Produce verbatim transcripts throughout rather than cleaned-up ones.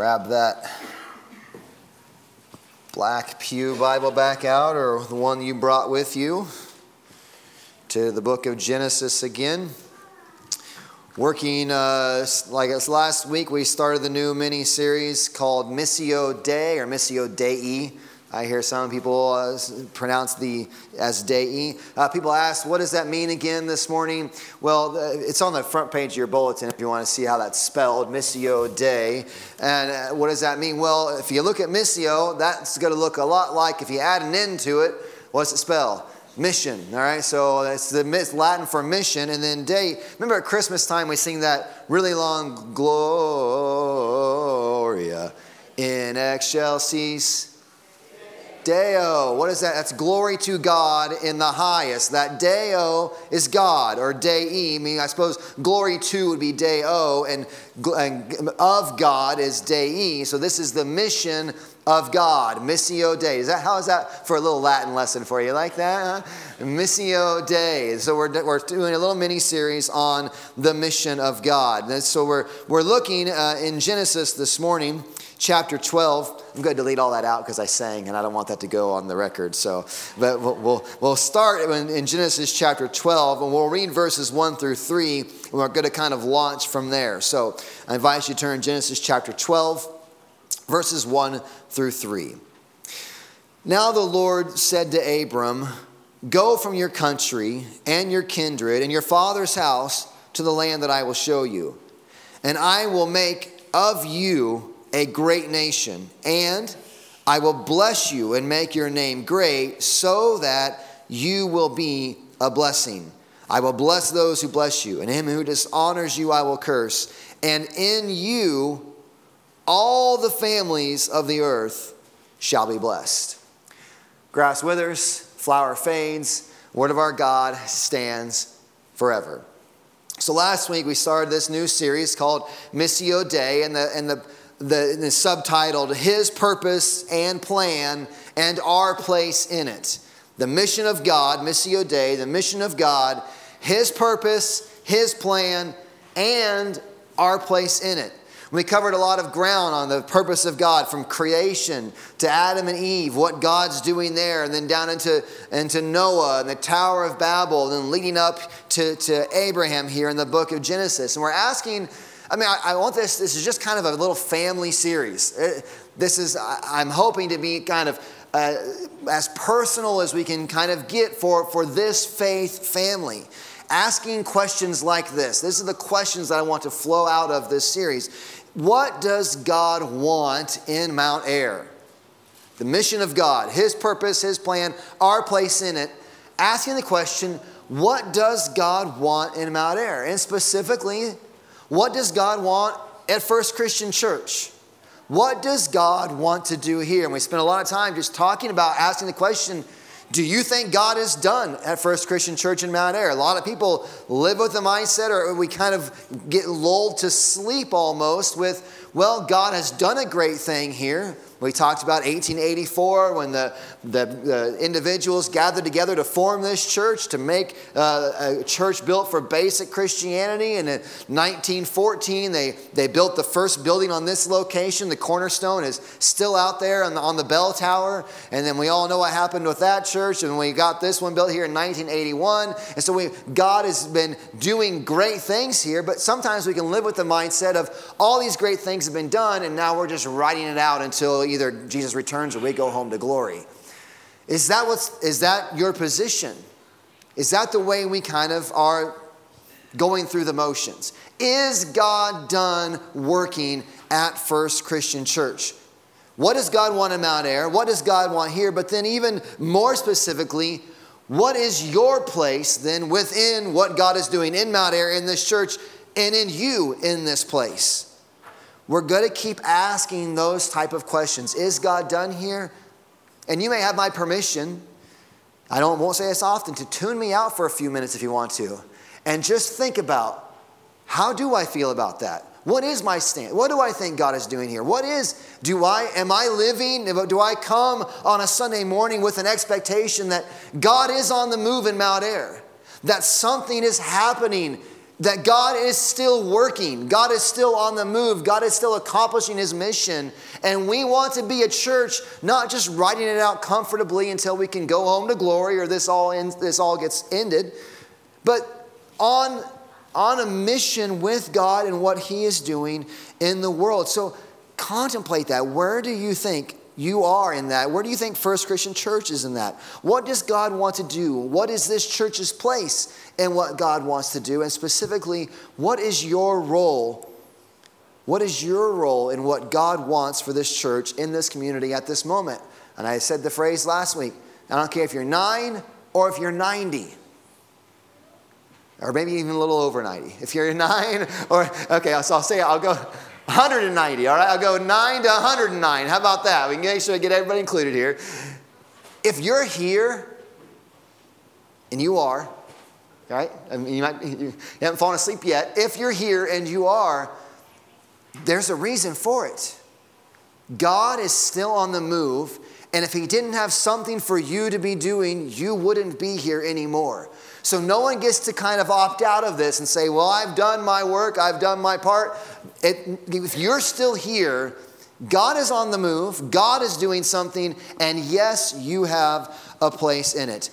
grab that black pew Bible back out, or the one you brought with you, to the book of Genesis again. Working, uh, like it's last week, we started the new mini-series called Missio Dei, or Missio Dei. I hear some people uh, pronounce the as Dei. Uh, people ask, what does that mean again this morning? Well, it's on the front page of your bulletin if you want to see how that's spelled, Missio Dei. And uh, what does that mean? Well, if you look at Missio, that's going to look a lot like, if you add an N to it, what's it spell? Mission, all right? So it's the Latin for mission, and then Dei. Remember at Christmas time we sing that really long, Gloria in excelsis Deo. What is that? That's glory to God in the highest. That Deo is God, or Dei, meaning I suppose glory to would be Deo, and, and of God is Dei. So this is the mission of God, Missio Dei. Is that, how is that for a little Latin lesson for you? Like that? Huh? Missio Dei. So we're we're doing a little mini series on the mission of God. And so we're we're looking uh, in Genesis this morning. Chapter twelve. I'm going to delete all that out because I sang and I don't want that to go on the record. So, but we'll we'll start in, in Genesis chapter twelve, and we'll read verses one through three, and we're going to kind of launch from there. So I invite you to turn Genesis chapter twelve, verses one through three. Now the Lord said to Abram, "Go from your country and your kindred and your father's house to the land that I will show you, and I will make of you a great nation, and I will bless you and make your name great so that you will be a blessing. I will bless those who bless you, and him who dishonors you I will curse. And in you all the families of the earth shall be blessed." Grass withers, flower fades, word of our God stands forever. So last week we started this new series called Missio Dei, and the and the The, the subtitled, His Purpose and Plan and Our Place in It. The mission of God, Missio Dei, the mission of God, His purpose, His plan, and our place in it. We covered a lot of ground on the purpose of God, from creation to Adam and Eve, what God's doing there, and then down into, into Noah and the Tower of Babel, and then leading up to, to Abraham here in the book of Genesis. And we're asking, I mean, I, I want this, this is just kind of a little family series. It, this is, I, I'm hoping to be kind of uh, as personal as we can kind of get for, for this faith family. Asking questions like this. These are the questions that I want to flow out of this series. What does God want in Mount Airy? The mission of God, His purpose, His plan, our place in it. Asking the question, what does God want in Mount Airy? And specifically, what does God want at First Christian Church? What does God want to do here? And we spent a lot of time just talking about asking the question, do you think God is done at First Christian Church in Mount Airy? A lot of people live with the mindset, or we kind of get lulled to sleep almost with, well, God has done a great thing here. We talked about eighteen eighty-four when the, the, the individuals gathered together to form this church, to make uh, a church built for basic Christianity. And in nineteen fourteen, they, they built the first building on this location. The cornerstone is still out there on the, on the bell tower. And then we all know what happened with that church. And we got this one built here in nineteen eighty-one. And so we, God has been doing great things here. But sometimes we can live with the mindset of all these great things have been done, and now we're just writing it out until either Jesus returns or we go home to glory. Is that what's, is that your position? Is that the way we kind of are going through the motions? Is God done working at First Christian Church? What does God want in Mount Airy? What does God want here? But then even more specifically, what is your place then within what God is doing in Mount Airy, in this church, and in you in this place? We're going to keep asking those type of questions. Is God done here? And you may have my permission, I don't won't say this often, to tune me out for a few minutes if you want to. And just think about, how do I feel about that? What is my stance? What do I think God is doing here? What is, do I, am I living, do I come on a Sunday morning with an expectation that God is on the move in Mount Airy? That something is happening that God is still working. God is still on the move. God is still accomplishing his mission. And we want to be a church, not just writing it out comfortably until we can go home to glory or this all ends, this all gets ended, but on, on a mission with God and what he is doing in the world. So contemplate that. Where do you think you are in that? Where do you think First Christian Church is in that? What does God want to do? What is this church's place in what God wants to do? And specifically, what is your role? What is your role in what God wants for this church in this community at this moment? And I said the phrase last week, I don't care if you're nine or if you're ninety. Or maybe even a little over ninety. If you're nine or, okay, so I'll say, I'll go one hundred ninety, all right? I'll go nine to one hundred nine. How about that? We can make sure we get everybody included here. If you're here, and you are, all right? I mean, you, might, you haven't fallen asleep yet. If you're here and you are, there's a reason for it. God is still on the move, and if he didn't have something for you to be doing, you wouldn't be here anymore. So no one gets to kind of opt out of this and say, well, I've done my work, I've done my part. It, if you're still here, God is on the move, God is doing something, and yes, you have a place in it.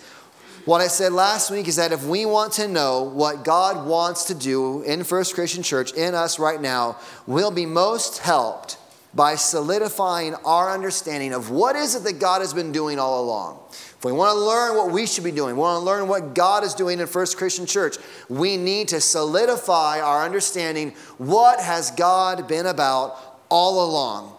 What I said last week is that if we want to know what God wants to do in First Christian Church, in us right now, we'll be most helped by solidifying our understanding of what is it that God has been doing all along. If we want to learn what we should be doing, we want to learn what God is doing in First Christian Church, we need to solidify our understanding, what has God been about all along?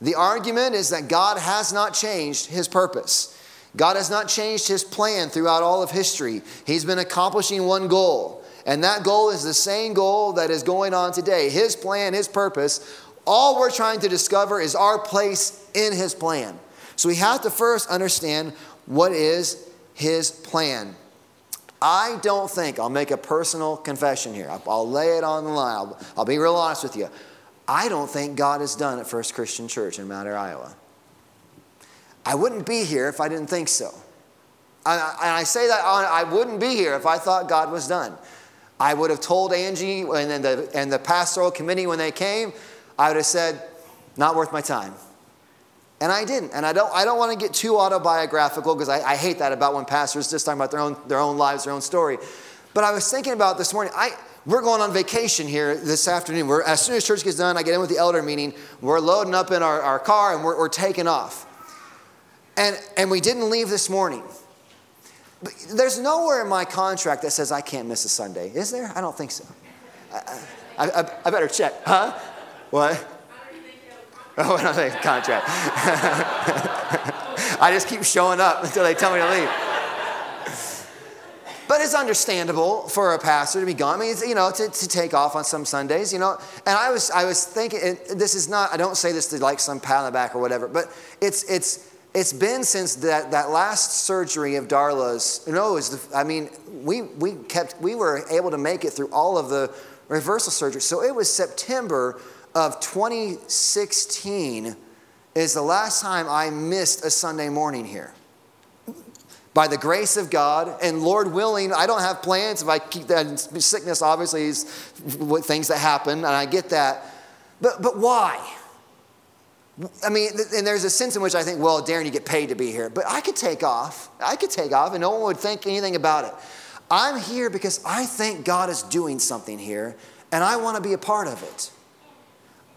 The argument is that God has not changed his purpose. God has not changed his plan throughout all of history. He's been accomplishing one goal, and that goal is the same goal that is going on today. His plan, his purpose. All we're trying to discover is our place in his plan. So we have to first understand what is his plan. I don't think, I'll make a personal confession here. I'll, I'll lay it on the line. I'll, I'll be real honest with you. I don't think God is done at First Christian Church in Mount Airy, Iowa. I wouldn't be here if I didn't think so. And I, and I say that on, I wouldn't be here if I thought God was done. I would have told Angie and, and, the, and the pastoral committee when they came, I would have said, not worth my time. And I didn't. And I don't I don't want to get too autobiographical, because I, I hate that about when pastors just talking about their own their own lives, their own story. But I was thinking about this morning, I we're going on vacation here this afternoon. We're, as soon as church gets done, I get in with the elder meeting. We're loading up in our, our car and we're, we're taking off. And and we didn't leave this morning. But there's nowhere in my contract that says I can't miss a Sunday, is there? I don't think so. I, I, I, I better check, huh? What? Oh, I don't think contract. I just keep showing up until they tell me to leave. But it's understandable for a pastor to be gone. I mean, you know, to, to take off on some Sundays, you know. And I was, I was thinking, and this is not, I don't say this to like some pat on the back or whatever, but it's, it's, it's been since that, that last surgery of Darla's. You know, it was the, I mean, we we kept, we were able to make it through all of the reversal surgery. So it was September of twenty sixteen is the last time I missed a Sunday morning here. By the grace of God, and Lord willing, I don't have plans. If I keep that sickness, obviously, is things that happen, and I get that. But but why? I mean, and there's a sense in which I think, well, Darren, you get paid to be here. But I could take off. I could take off, and no one would think anything about it. I'm here because I think God is doing something here, and I want to be a part of it.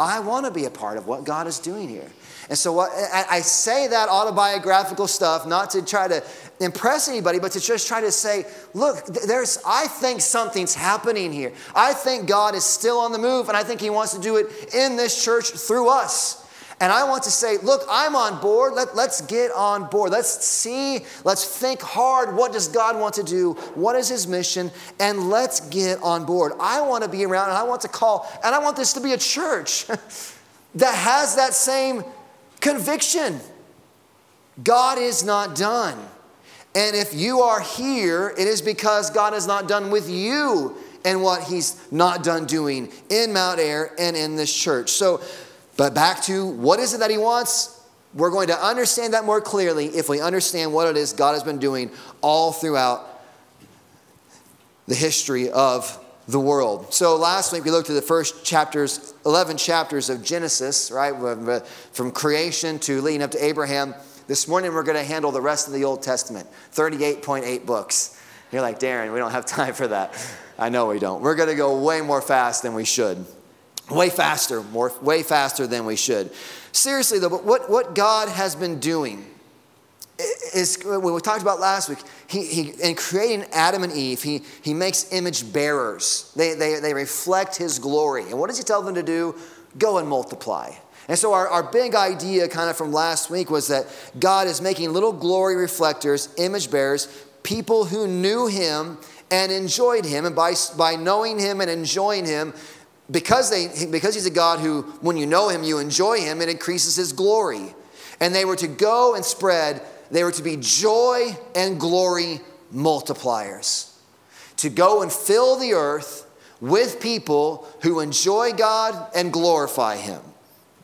I want to be a part of what God is doing here. And so what, I say that autobiographical stuff not to try to impress anybody, but to just try to say, look, there's. I think something's happening here. I think God is still on the move, and I think he wants to do it in this church through us. And I want to say, look, I'm on board. Let, let's get on board. Let's see. Let's think hard. What does God want to do? What is his mission? And let's get on board. I want to be around, and I want to call, and I want this to be a church that has that same conviction. God is not done. And if you are here, it is because God is not done with you and what he's not done doing in Mount Airy and in this church. So, but back to what is it that he wants? We're going to understand that more clearly if we understand what it is God has been doing all throughout the history of the world. So last week we looked at the first chapters, eleven chapters of Genesis, right? From creation to leading up to Abraham. This morning we're going to handle the rest of the Old Testament, thirty-eight point eight books. You're like, Darren, we don't have time for that. I know we don't. We're going to go way more fast than we should. Way faster, more, way faster than we should. Seriously though, but what, what God has been doing is, what we talked about last week, He, he, in creating Adam and Eve, he, he makes image bearers. They, they, they reflect his glory. And what does he tell them to do? Go and multiply. And so our, our big idea kind of from last week was that God is making little glory reflectors, image bearers, people who knew him and enjoyed him. And by, by knowing him and enjoying him, because, they, because he's a God who, when you know him, you enjoy him, it increases his glory. And they were to go and spread. They were to be joy and glory multipliers, to go and fill the earth with people who enjoy God and glorify him.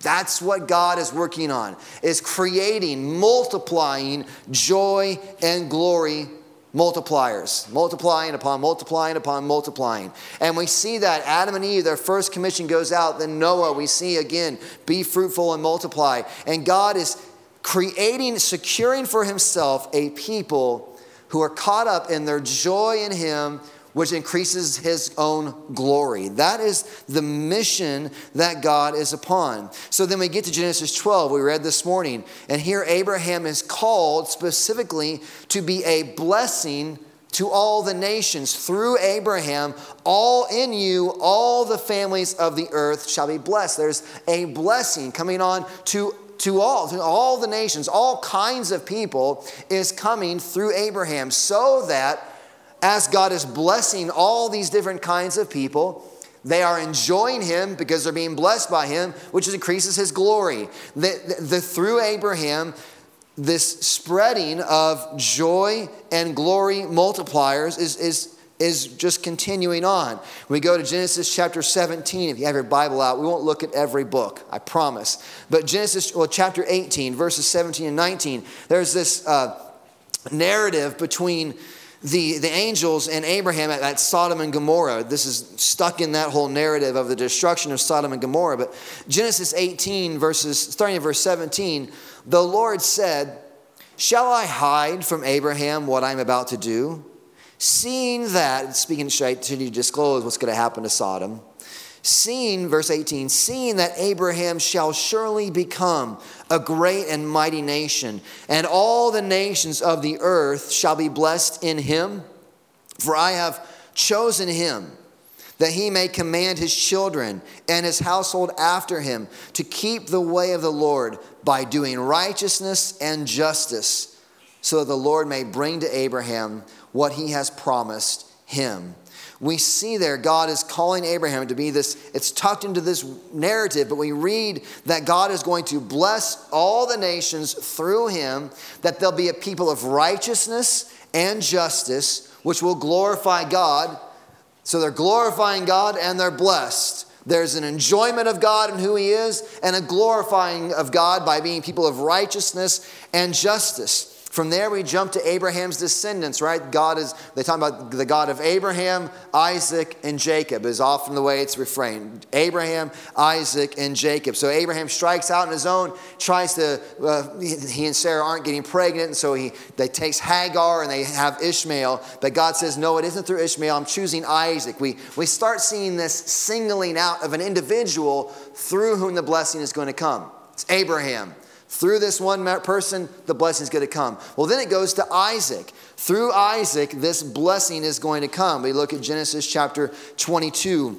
That's what God is working on, is creating, multiplying joy and glory multipliers, multiplying upon multiplying upon multiplying. And we see that Adam and Eve, their first commission goes out. Then Noah, we see again, be fruitful and multiply. And God is creating, securing for himself a people who are caught up in their joy in him, which increases his own glory. That is the mission that God is upon. So then we get to Genesis twelve, we read this morning, and here Abraham is called specifically to be a blessing to all the nations. Through Abraham, all in you, all the families of the earth shall be blessed. There's a blessing coming on to To all, to all the nations, all kinds of people is coming through Abraham, so that as God is blessing all these different kinds of people, they are enjoying him because they're being blessed by him, which increases his glory. The, the, the, through Abraham, this spreading of joy and glory multipliers is, is, is just continuing on. We go to Genesis chapter seventeen. If you have your Bible out, we won't look at every book, I promise. But Genesis, well, chapter eighteen, verses seventeen and nineteen, there's this uh, narrative between the, the angels and Abraham at, at Sodom and Gomorrah. This is stuck in that whole narrative of the destruction of Sodom and Gomorrah. But Genesis eighteen, verses, starting in verse seventeen, the Lord said, "Shall I hide from Abraham what I'm about to do? Seeing that," speaking, should you disclose what's going to happen to Sodom? Seeing, verse eighteen, "seeing that Abraham shall surely become a great and mighty nation, and all the nations of the earth shall be blessed in him, for I have chosen him, that he may command his children and his household after him to keep the way of the Lord by doing righteousness and justice, so that the Lord may bring to Abraham what he has promised him." We see there God is calling Abraham to be this, it's tucked into this narrative, but we read that God is going to bless all the nations through him, that they'll be a people of righteousness and justice, which will glorify God. So they're glorifying God and they're blessed. There's an enjoyment of God and who he is, and a glorifying of God by being people of righteousness and justice. From there, we jump to Abraham's descendants, right? God is, they talk about the God of Abraham, Isaac, and Jacob is often the way it's reframed. Abraham, Isaac, and Jacob. So Abraham strikes out on his own, tries to, uh, he and Sarah aren't getting pregnant, and so he they takes Hagar and they have Ishmael. But God says, no, it isn't through Ishmael. I'm choosing Isaac. We, we start seeing this singling out of an individual through whom the blessing is going to come. It's Abraham. Through this one person, the blessing is going to come. Well, then it goes to Isaac. Through Isaac, this blessing is going to come. We look at Genesis chapter twenty-two,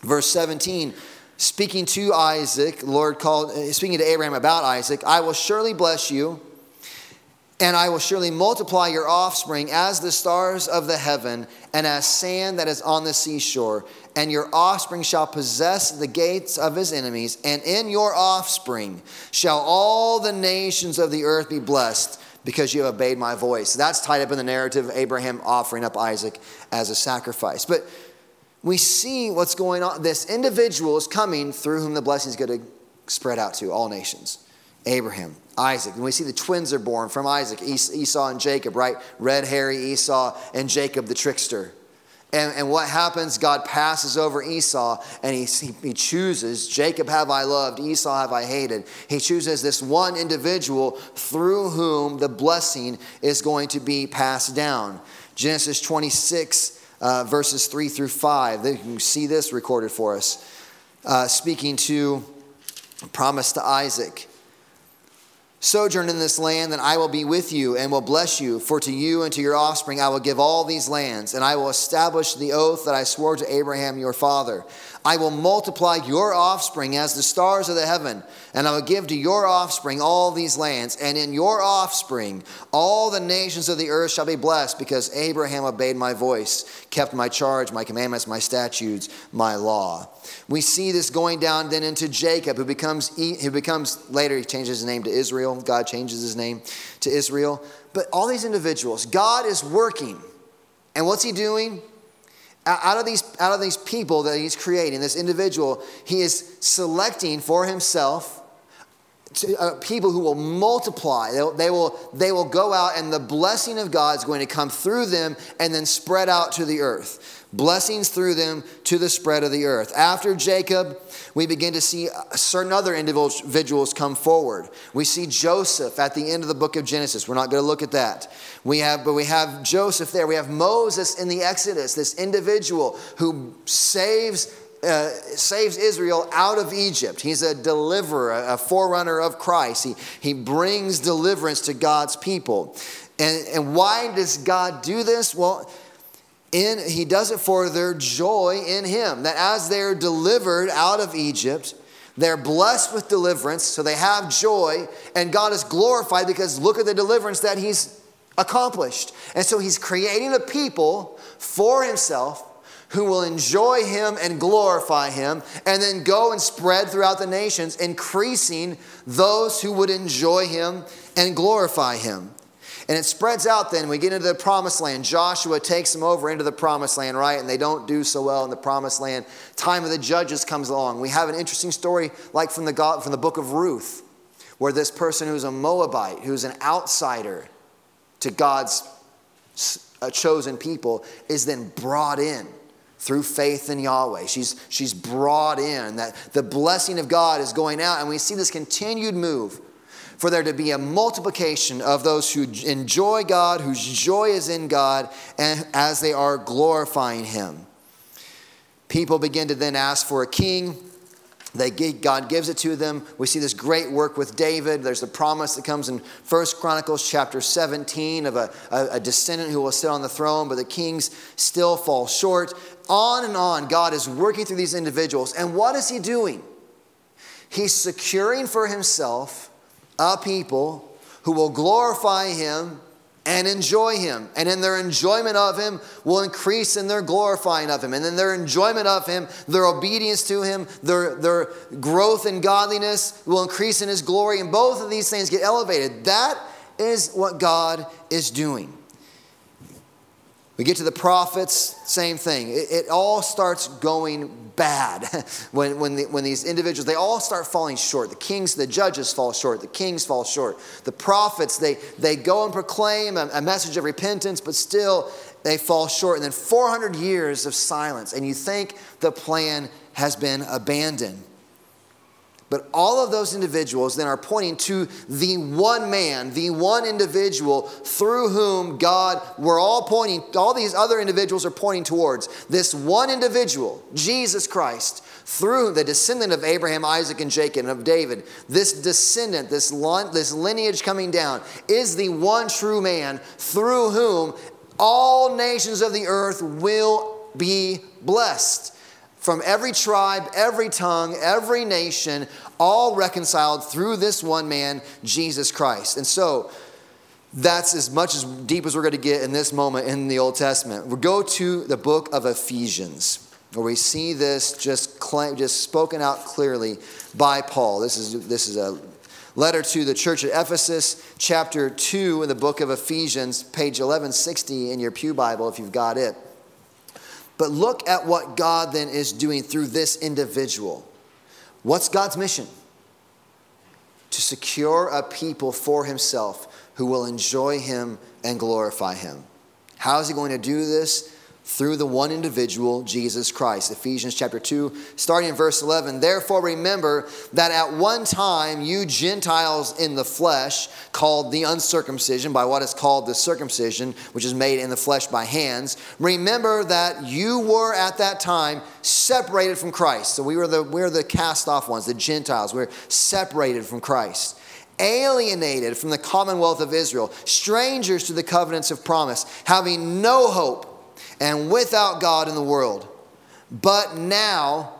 verse seventeen. Speaking to Isaac, Lord called, speaking to Abraham about Isaac, "I will surely bless you, and I will surely multiply your offspring as the stars of the heaven and as sand that is on the seashore. And your offspring shall possess the gates of his enemies. And in your offspring shall all the nations of the earth be blessed, because you have obeyed my voice." That's tied up in the narrative of Abraham offering up Isaac as a sacrifice. But we see what's going on. This individual is coming through whom the blessing is going to spread out to all nations. Abraham, Isaac. And we see the twins are born from Isaac, Esau and Jacob, right? Red, hairy Esau, and Jacob the trickster. And, and what happens? God passes over Esau, and he, he chooses, Jacob have I loved, Esau have I hated. He chooses this one individual through whom the blessing is going to be passed down. Genesis twenty-six, uh, verses three through five. You can see this recorded for us. Uh, speaking to promise to Isaac. Sojourn in this land, and I will be with you and will bless you. For to you and to your offspring I will give all these lands, and I will establish the oath that I swore to Abraham your father. I will multiply your offspring as the stars of the heaven, and I will give to your offspring all these lands. And in your offspring all the nations of the earth shall be blessed, because Abraham obeyed my voice, kept my charge, my commandments, my statutes, my law. We see this going down then into Jacob, who becomes, who becomes later, he changes his name to Israel. God changes his name to Israel. But all these individuals, God is working. And what's he doing? Out of these, out of these people that he's creating, this individual, he is selecting for himself to, uh, people who will multiply. They, they will, they will go out, and the blessing of God is going to come through them and then spread out to the earth. Blessings through them to the spread of the earth. After Jacob, we begin to see certain other individuals come forward. We see Joseph at the end of the book of Genesis. We're not going to look at that. We have, but we have Joseph there. We have Moses in the Exodus, this individual who saves Uh, saves Israel out of Egypt. He's a deliverer, a forerunner of Christ. He, he brings deliverance to God's people. And, and why does God do this? Well, in, he does it for their joy in him, that as they're delivered out of Egypt, they're blessed with deliverance, so they have joy, and God is glorified because look at the deliverance that he's accomplished. And so he's creating a people for himself who will enjoy him and glorify him, and then go and spread throughout the nations, increasing those who would enjoy him and glorify him. And it spreads out then. We get into the promised land. Joshua takes them over into the promised land, right? And they don't do so well in the promised land. Time of the judges comes along. We have an interesting story like from the, God, from the book of Ruth, where this person who's a Moabite, who's an outsider to God's chosen people, is then brought in. Through faith in Yahweh. She's, she's brought in that the blessing of God is going out. And we see this continued move for there to be a multiplication of those who enjoy God, whose joy is in God, and as they are glorifying him. People begin to then ask for a king. They give, God gives it to them. We see this great work with David. There's the promise that comes in First Chronicles chapter seventeen of a, a, a descendant who will sit on the throne, but the kings still fall short. On and on, God is working through these individuals. And what is he doing? He's securing for himself a people who will glorify him and enjoy him. And in their enjoyment of him will increase in their glorifying of him. And in their enjoyment of him, their obedience to him, their, their growth in godliness will increase in his glory. And both of these things get elevated. That is what God is doing. We get to the prophets, same thing. It, it all starts going bad when, when, the, when these individuals, they all start falling short. The kings, the judges fall short. The kings fall short. The prophets, they, they go and proclaim a, a message of repentance, but still they fall short. And then four hundred years of silence, and you think the plan has been abandoned. But all of those individuals then are pointing to the one man, the one individual through whom God, we're all pointing, all these other individuals are pointing towards. This one individual, Jesus Christ, through the descendant of Abraham, Isaac, and Jacob, and of David. This descendant, this lineage coming down, is the one true man through whom all nations of the earth will be blessed. From every tribe, every tongue, every nation, all reconciled through this one man, Jesus Christ. And so that's as much as deep as we're going to get in this moment in the Old Testament. We go to the book of Ephesians, where we see this just claim, just spoken out clearly by Paul. This is this is a letter to the church at Ephesus, chapter two in the book of Ephesians, page eleven sixty in your pew Bible if you've got it. But look at what God then is doing through this individual. What's God's mission? To secure a people for himself who will enjoy him and glorify him. How is he going to do this? through the one individual, Jesus Christ. Ephesians chapter two, starting in verse eleven. Therefore, remember that at one time you Gentiles in the flesh, called the uncircumcision by what is called the circumcision, which is made in the flesh by hands. Remember that you were at that time separated from Christ. So we were the we we're the cast off ones, the Gentiles. We're separated from Christ. Alienated from the commonwealth of Israel, strangers to the covenants of promise, having no hope, and without God in the world. But now,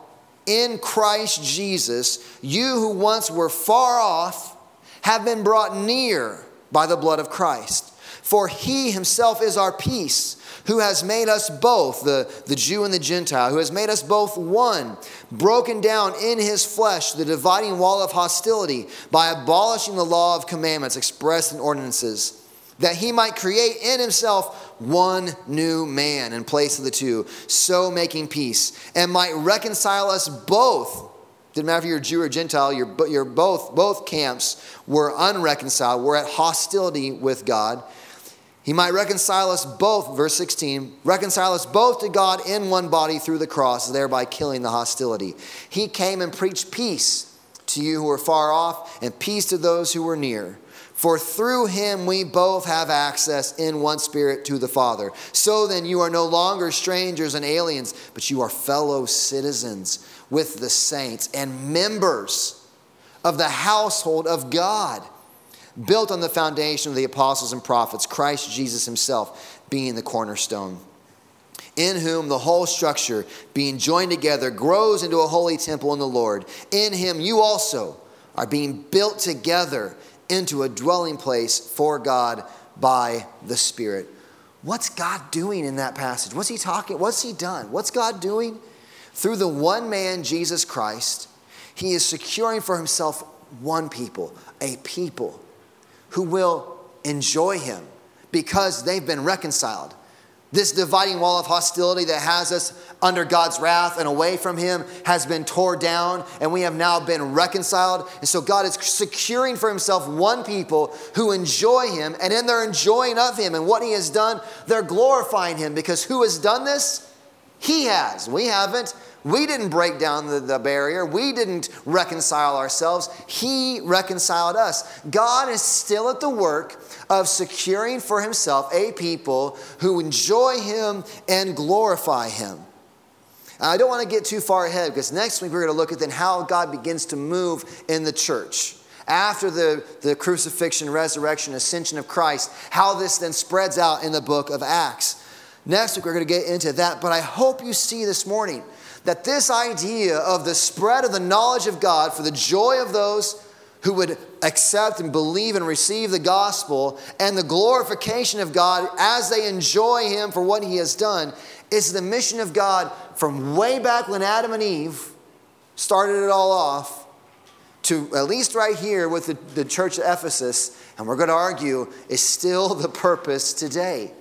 in Christ Jesus, you who once were far off have been brought near by the blood of Christ. For he himself is our peace, who has made us both, the, the Jew and the Gentile, who has made us both one, broken down in his flesh the dividing wall of hostility by abolishing the law of commandments expressed in ordinances, that he might create in himself one new man in place of the two, so making peace, and might reconcile us both. Didn't matter if you're Jew or Gentile, you're, you're both, both camps were unreconciled, were at hostility with God. He might reconcile us both, verse sixteen, reconcile us both to God in one body through the cross, thereby killing the hostility. He came and preached peace to you who were far off and peace to those who were near. For through him we both have access in one spirit to the Father. So then you are no longer strangers and aliens, but you are fellow citizens with the saints and members of the household of God, built on the foundation of the apostles and prophets, Christ Jesus himself being the cornerstone, in whom the whole structure, being joined together, grows into a holy temple in the Lord. In him you also are being built together into a dwelling place for God by the Spirit. What's God doing in that passage? What's he talking? What's he done? What's God doing? Through the one man, Jesus Christ, he is securing for himself one people, a people who will enjoy him because they've been reconciled. This dividing wall of hostility that has us under God's wrath and away from him has been torn down, and we have now been reconciled. And so God is securing for himself one people who enjoy him, and in their enjoying of him and what he has done, they're glorifying him, because who has done this? He has. We haven't. We didn't break down the, the barrier. We didn't reconcile ourselves. He reconciled us. God is still at the work of securing for himself a people who enjoy him and glorify him. I don't want to get too far ahead, because next week we're going to look at then how God begins to move in the church. After the, the crucifixion, resurrection, ascension of Christ, how this then spreads out in the book of Acts. Next week we're going to get into that, but I hope you see this morning that this idea of the spread of the knowledge of God for the joy of those who would accept and believe and receive the gospel, and the glorification of God as they enjoy him for what he has done, is the mission of God from way back when Adam and Eve started it all off to at least right here with the, the church of Ephesus, and we're going to argue is still the purpose today.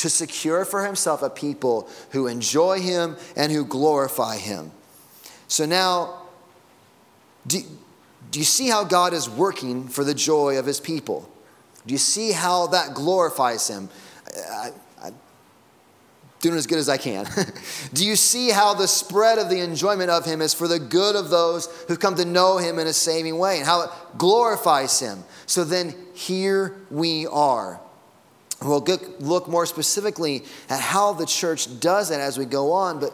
To secure for himself a people who enjoy him and who glorify him. So now, do, do you see how God is working for the joy of his people? Do you see how that glorifies him? I, I'm doing as good as I can. Do you see how the spread of the enjoyment of him is for the good of those who come to know him in a saving way, and how it glorifies him? So then here we are. We'll look more specifically at how the church does it as we go on. But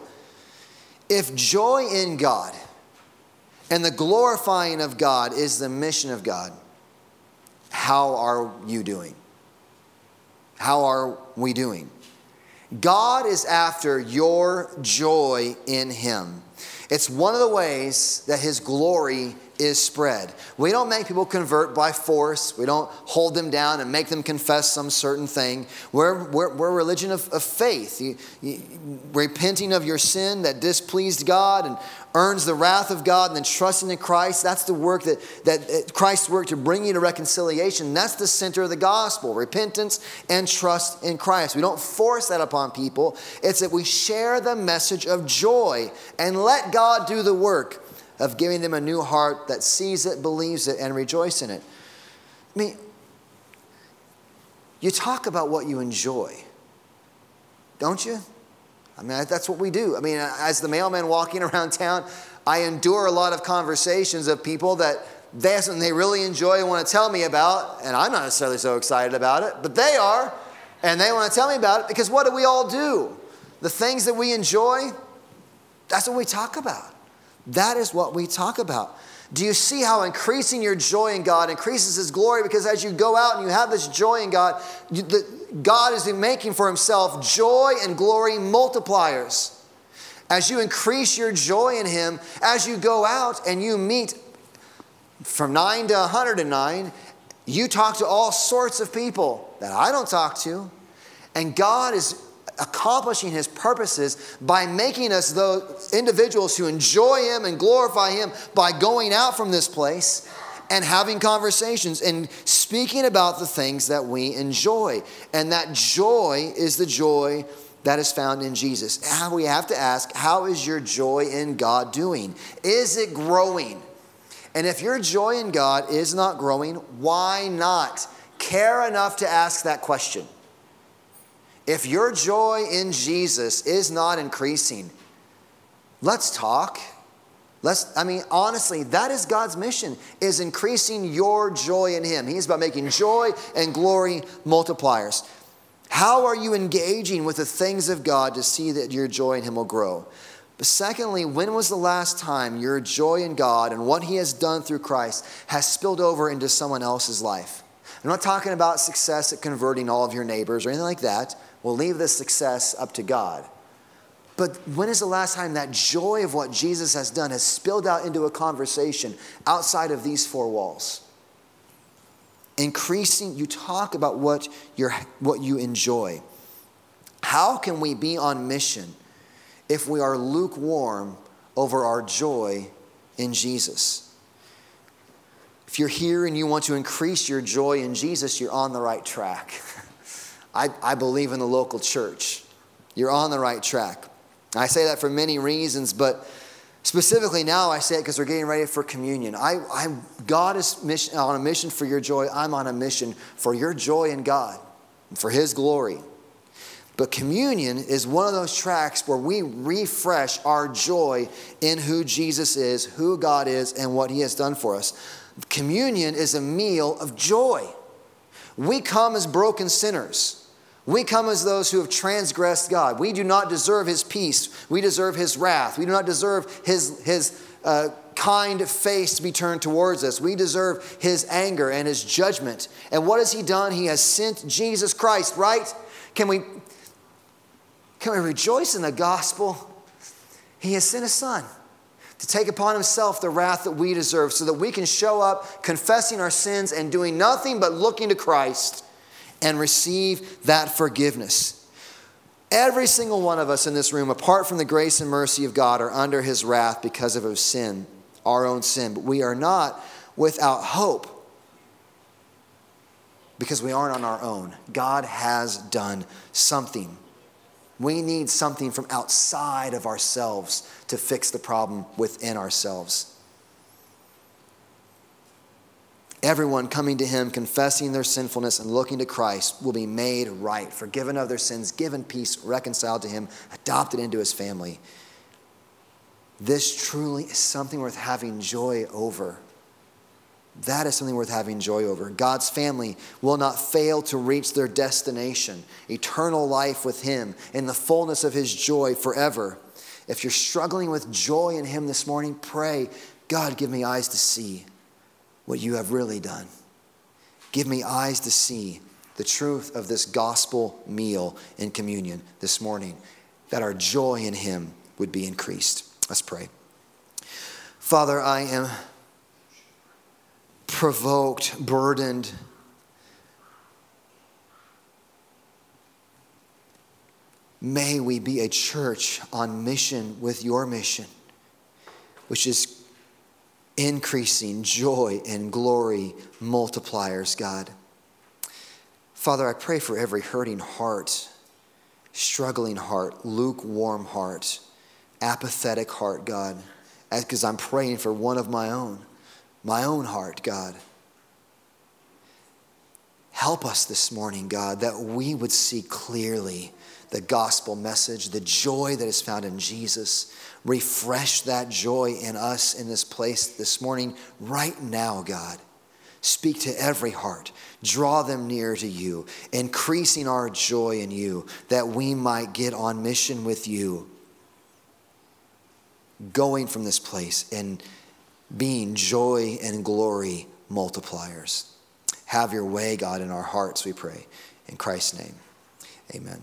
if joy in God and the glorifying of God is the mission of God, how are you doing? How are we doing? God is after your joy in him. It's one of the ways that his glory is spread. We don't make people convert by force. We don't hold them down and make them confess some certain thing. We're, we're, we're a religion of, of faith. You, you, repenting of your sin that displeased God and earns the wrath of God, and then trusting in Christ. That's the work that, that Christ's work to bring you to reconciliation. That's the center of the gospel, repentance and trust in Christ. We don't force that upon people. It's that we share the message of joy and let God do the work of giving them a new heart that sees it, believes it, and rejoices in it. I mean, you talk about what you enjoy, don't you? I mean, that's what we do. I mean, as the mailman walking around town, I endure a lot of conversations of people that they have something they really enjoy and want to tell me about, and I'm not necessarily so excited about it, but they are, and they want to tell me about it, because what do we all do? The things that we enjoy, that's what we talk about. That is what we talk about. Do you see how increasing your joy in God increases His glory? Because as you go out and you have this joy in God, you, the, God is making for Himself joy and glory multipliers. As you increase your joy in Him, as you go out and you meet from nine to one hundred nine, you talk to all sorts of people that I don't talk to. And God is accomplishing His purposes by making us those individuals who enjoy Him and glorify Him by going out from this place and having conversations and speaking about the things that we enjoy. And that joy is the joy that is found in Jesus. Now we have to ask, how is your joy in God doing? Is it growing? And if your joy in God is not growing, why not? Care enough to ask that question. If your joy in Jesus is not increasing, let's talk. Let's, I mean, honestly, that is God's mission, is increasing your joy in Him. He is about making joy and glory multipliers. How are you engaging with the things of God to see that your joy in Him will grow? But secondly, when was the last time your joy in God and what He has done through Christ has spilled over into someone else's life? I'm not talking about success at converting all of your neighbors or anything like that. We'll leave the success up to God. But when is the last time that joy of what Jesus has done has spilled out into a conversation outside of these four walls? Increasing, you talk about what you're, what you enjoy. How can we be on mission if we are lukewarm over our joy in Jesus? If you're here and you want to increase your joy in Jesus, you're on the right track. I, I believe in the local church. You're on the right track. I say that for many reasons, but specifically now I say it because we're getting ready for communion. I, I, God is mission, on a mission for your joy. I'm on a mission for your joy in God and for His glory. But communion is one of those tracks where we refresh our joy in who Jesus is, who God is, and what He has done for us. Communion is a meal of joy. We come as broken sinners. We come as those who have transgressed God. We do not deserve His peace. We deserve His wrath. We do not deserve His, his uh, kind face to be turned towards us. We deserve His anger and His judgment. And what has He done? He has sent Jesus Christ, right? Can we, can we rejoice in the gospel? He has sent His Son to take upon Himself the wrath that we deserve so that we can show up confessing our sins and doing nothing but looking to Christ and receive that forgiveness. Every single one of us in this room, apart from the grace and mercy of God, are under His wrath because of our sin, our own sin. But we are not without hope because we aren't on our own. God has done something. We need something from outside of ourselves to fix the problem within ourselves. Everyone coming to Him, confessing their sinfulness and looking to Christ will be made right, forgiven of their sins, given peace, reconciled to Him, adopted into His family. This truly is something worth having joy over. That is something worth having joy over. God's family will not fail to reach their destination, eternal life with Him in the fullness of His joy forever. If you're struggling with joy in Him this morning, pray, God, give me eyes to see what you have really done. Give me eyes to see the truth of this gospel meal in communion this morning, that our joy in Him would be increased. Let's pray. Father, I am provoked, burdened . May we be a church on mission with your mission, which is increasing joy and glory multipliers, God. Father, I pray for every hurting heart, struggling heart, lukewarm heart, apathetic heart, God, because I'm praying for one of my own. My own heart, God. Help us this morning, God, that we would see clearly the gospel message, the joy that is found in Jesus. Refresh that joy in us in this place this morning, right now, God. Speak to every heart. Draw them near to you, increasing our joy in you that we might get on mission with you, going from this place and being joy and glory multipliers. Have your way, God, in our hearts, we pray. In Christ's name, amen.